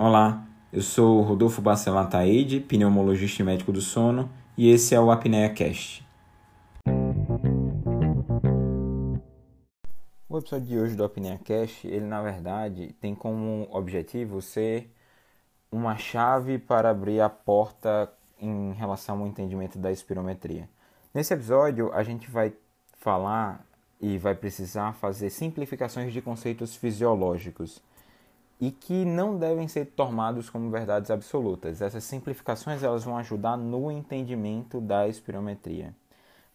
Olá, eu sou o Rodolfo Bacelar Taide, pneumologista e médico do sono, e esse é o ApneiaCast. O episódio de hoje do ApneiaCast, ele na verdade tem como objetivo ser uma chave para abrir a porta em relação ao entendimento da espirometria. Nesse episódio a gente vai falar e vai precisar fazer simplificações de conceitos fisiológicos e que não devem ser tomados como verdades absolutas. Essas simplificações elas vão ajudar no entendimento da espirometria.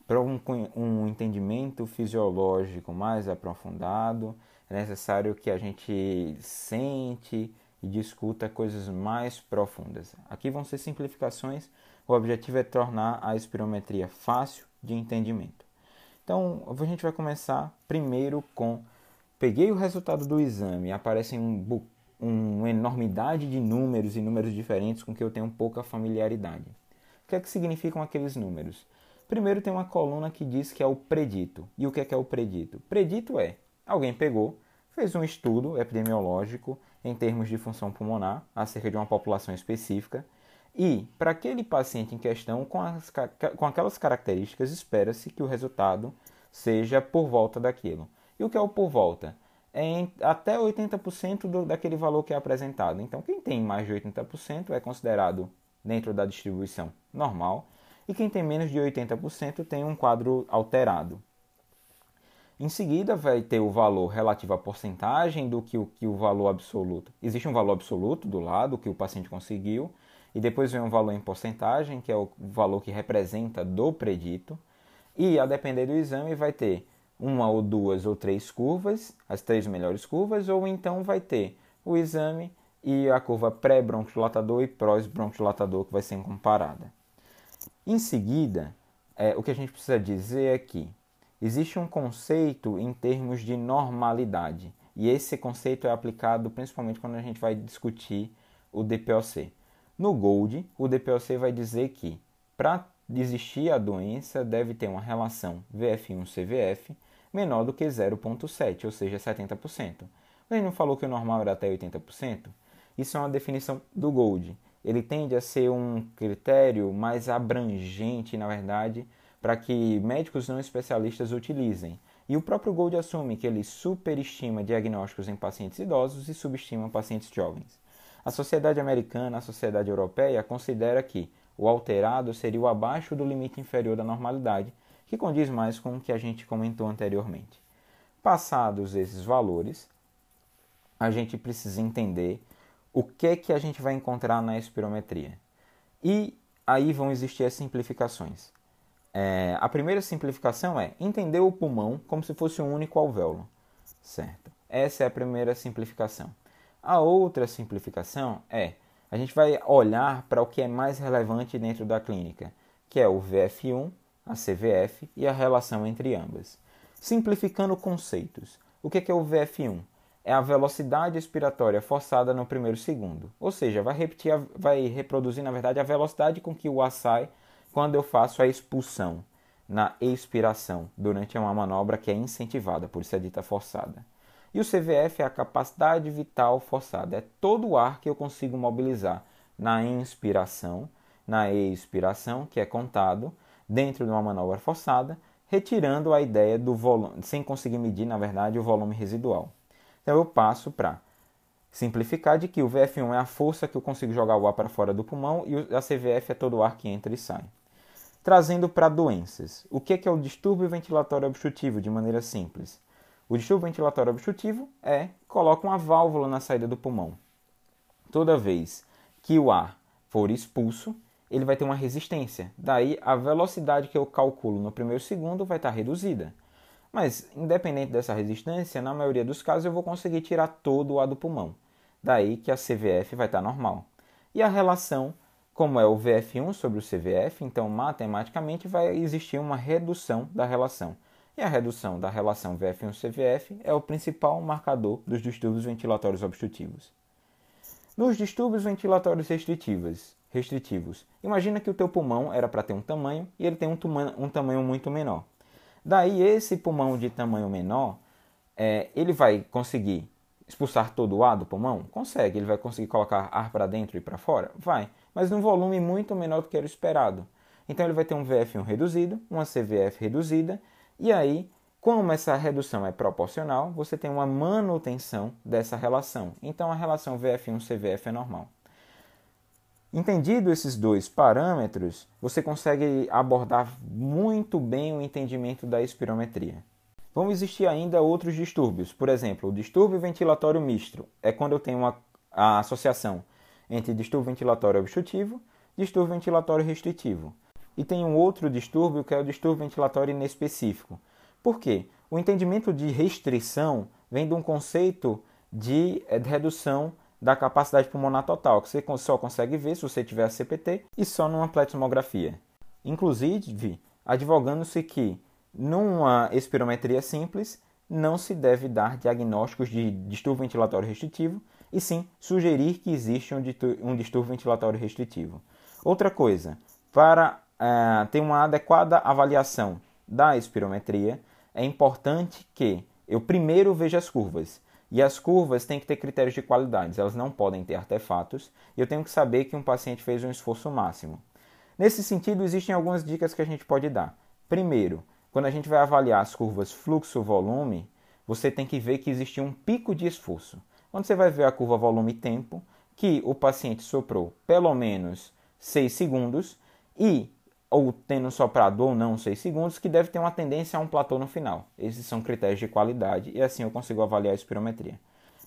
Para um entendimento fisiológico mais aprofundado, é necessário que a gente sente e discuta coisas mais profundas. Aqui vão ser simplificações. O objetivo é tornar a espirometria fácil de entendimento. Então, a gente vai começar primeiro com... Peguei o resultado do exame, aparecem uma enormidade de números e números diferentes com que eu tenho pouca familiaridade. O que é que significam aqueles números? Primeiro tem uma coluna que diz que é o predito. E o que é o predito? Predito é, alguém pegou, fez um estudo epidemiológico em termos de função pulmonar, acerca de uma população específica, e para aquele paciente em questão, com aquelas características, espera-se que o resultado seja por volta daquilo. E o que é o por volta? É até 80% daquele valor que é apresentado. Então, quem tem mais de 80% é considerado dentro da distribuição normal, e quem tem menos de 80% tem um quadro alterado. Em seguida, vai ter o valor relativo à porcentagem do que o valor absoluto. Existe um valor absoluto do lado, que o paciente conseguiu, e depois vem um valor em porcentagem, que é o valor que representa do predito, e a depender do exame vai ter uma ou duas ou três curvas, as três melhores curvas, ou então vai ter o exame e a curva pré-bronquidilatador e pós-bronquidilatador que vai ser comparada. Em seguida, o que a gente precisa dizer é que existe um conceito em termos de normalidade, e esse conceito é aplicado principalmente quando a gente vai discutir o DPOC. No GOLD, o DPOC vai dizer que para existir a doença deve ter uma relação VF1-CVF menor do que 0,7, ou seja, 70%. Ele não falou que o normal era até 80%? Isso é uma definição do GOLD. Ele tende a ser um critério mais abrangente, na verdade, para que médicos não especialistas utilizem. E o próprio GOLD assume que ele superestima diagnósticos em pacientes idosos e subestima pacientes jovens. A sociedade americana, a sociedade europeia, considera que o alterado seria o abaixo do limite inferior da normalidade, que condiz mais com o que a gente comentou anteriormente. Passados esses valores, a gente precisa entender o que a gente vai encontrar na espirometria. E aí vão existir as simplificações. A primeira simplificação é entender o pulmão como se fosse um único alvéolo. Certo? Essa é a primeira simplificação. A outra simplificação é... A gente vai olhar para o que é mais relevante dentro da clínica, que é o VF1, a CVF e a relação entre ambas. Simplificando conceitos, o que é o VF1? É a velocidade expiratória forçada no primeiro segundo, ou seja, vai reproduzir, na verdade, a velocidade com que o ar sai quando eu faço a expulsão na expiração durante uma manobra que é incentivada, por isso é dita forçada. E o CVF é a capacidade vital forçada, é todo o ar que eu consigo mobilizar na inspiração, na expiração, que é contado dentro de uma manobra forçada, retirando a ideia do volume, sem conseguir medir, na verdade, o volume residual. Então eu passo para simplificar de que o VF1 é a força que eu consigo jogar o ar para fora do pulmão e a CVF é todo o ar que entra e sai. Trazendo para doenças, o que é o distúrbio ventilatório obstrutivo, de maneira simples? O distúrbio ventilatório obstrutivo coloca uma válvula na saída do pulmão. Toda vez que o ar for expulso, ele vai ter uma resistência. Daí, a velocidade que eu calculo no primeiro segundo vai estar reduzida. Mas, independente dessa resistência, na maioria dos casos eu vou conseguir tirar todo o ar do pulmão. Daí que a CVF vai estar normal. E a relação, como é o VF1 sobre o CVF, então matematicamente vai existir uma redução da relação. E a redução da relação VF1-CVF é o principal marcador dos distúrbios ventilatórios obstrutivos. Nos distúrbios ventilatórios restritivos, imagina que o teu pulmão era para ter um tamanho e ele tem um tamanho muito menor. Daí esse pulmão de tamanho menor, ele vai conseguir expulsar todo o ar do pulmão? Consegue. Ele vai conseguir colocar ar para dentro e para fora? Vai. Mas num volume muito menor do que era esperado. Então ele vai ter um VF1 reduzido, uma CVF reduzida, e aí, como essa redução é proporcional, você tem uma manutenção dessa relação. Então a relação VF1-CVF é normal. Entendido esses dois parâmetros, você consegue abordar muito bem o entendimento da espirometria. Vão existir ainda outros distúrbios. Por exemplo, o distúrbio ventilatório misto. É quando eu tenho a associação entre distúrbio ventilatório obstrutivo e distúrbio ventilatório restritivo. E tem um outro distúrbio que é o distúrbio ventilatório inespecífico. Por quê? O entendimento de restrição vem de um conceito de redução da capacidade pulmonar total, que você só consegue ver se você tiver a CPT e só numa pletismografia. Inclusive, advogando-se que numa espirometria simples, não se deve dar diagnósticos de distúrbio ventilatório restritivo, e sim sugerir que existe um distúrbio ventilatório restritivo. Outra coisa, para ter uma adequada avaliação da espirometria, é importante que eu primeiro veja as curvas. E as curvas têm que ter critérios de qualidade, elas não podem ter artefatos, e eu tenho que saber que um paciente fez um esforço máximo. Nesse sentido, existem algumas dicas que a gente pode dar. Primeiro, quando a gente vai avaliar as curvas fluxo-volume, você tem que ver que existe um pico de esforço. Quando você vai ver a curva volume-tempo, que o paciente soprou pelo menos 6 segundos, e ou tendo soprado ou não 6 segundos, que deve ter uma tendência a um platô no final. Esses são critérios de qualidade e assim eu consigo avaliar a espirometria.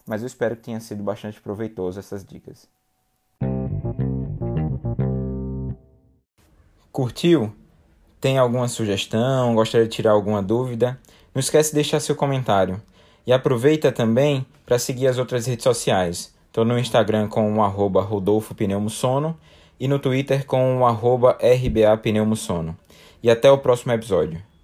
Mas eu espero que tenha sido bastante proveitoso essas dicas. Curtiu? Tem alguma sugestão? Gostaria de tirar alguma dúvida? Não esquece de deixar seu comentário. E aproveita também para seguir as outras redes sociais. Estou no Instagram com o @RodolfoPneumoSono e no Twitter com o @RBAPneumoSono. E até o próximo episódio.